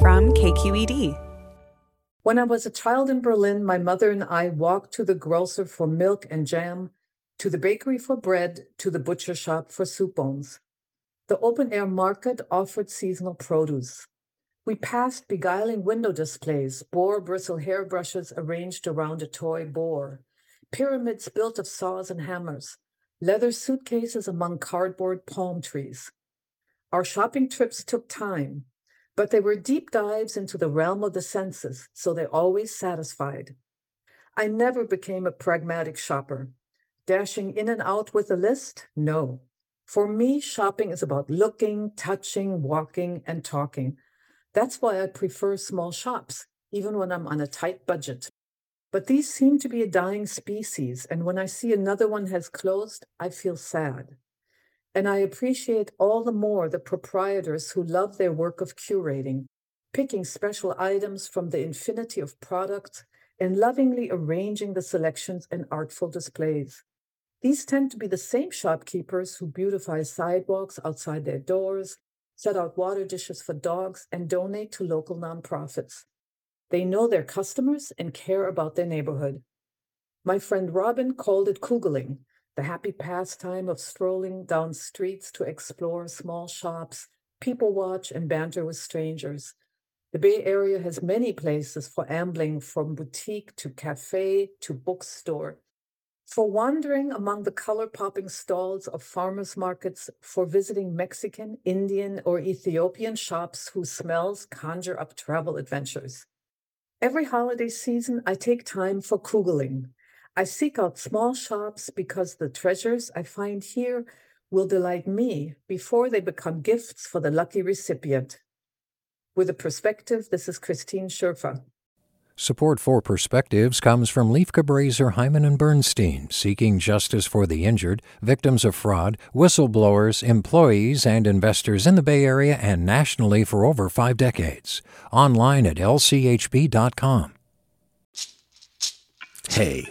From KQED. When I was a child in Berlin, my mother and I walked to the grocer for milk and jam, to the bakery for bread, to the butcher shop for soup bones. The open-air market offered seasonal produce. We passed beguiling window displays, boar bristle hairbrushes arranged around a toy boar, pyramids built of saws and hammers, leather suitcases among cardboard palm trees. Our shopping trips took time, but they were deep dives into the realm of the senses, so they always satisfied. I never became a pragmatic shopper. Dashing in and out with a list? No. For me, shopping is about looking, touching, walking, and talking. That's why I prefer small shops, even when I'm on a tight budget. But these seem to be a dying species, and when I see another one has closed, I feel sad. And I appreciate all the more the proprietors who love their work of curating, picking special items from the infinity of products and lovingly arranging the selections in artful displays. These tend to be the same shopkeepers who beautify sidewalks outside their doors, set out water dishes for dogs, and donate to local nonprofits. They know their customers and care about their neighborhood. My friend Robin called it Kugeling, the happy pastime of strolling down streets to explore small shops, people watch, and banter with strangers. The Bay Area has many places for ambling, from boutique to cafe to bookstore, for wandering among the color-popping stalls of farmers' markets, for visiting Mexican, Indian, or Ethiopian shops whose smells conjure up travel adventures. Every holiday season, I take time for Kugeling. I seek out small shops because the treasures I find here will delight me before they become gifts for the lucky recipient. With a perspective, this is Christine Scherfa. Support for Perspectives comes from Lieff Cabraser, Heimann, and Bernstein, seeking justice for the injured, victims of fraud, whistleblowers, employees, and investors in the Bay Area and nationally for over 5 decades. Online at lchb.com. Hey.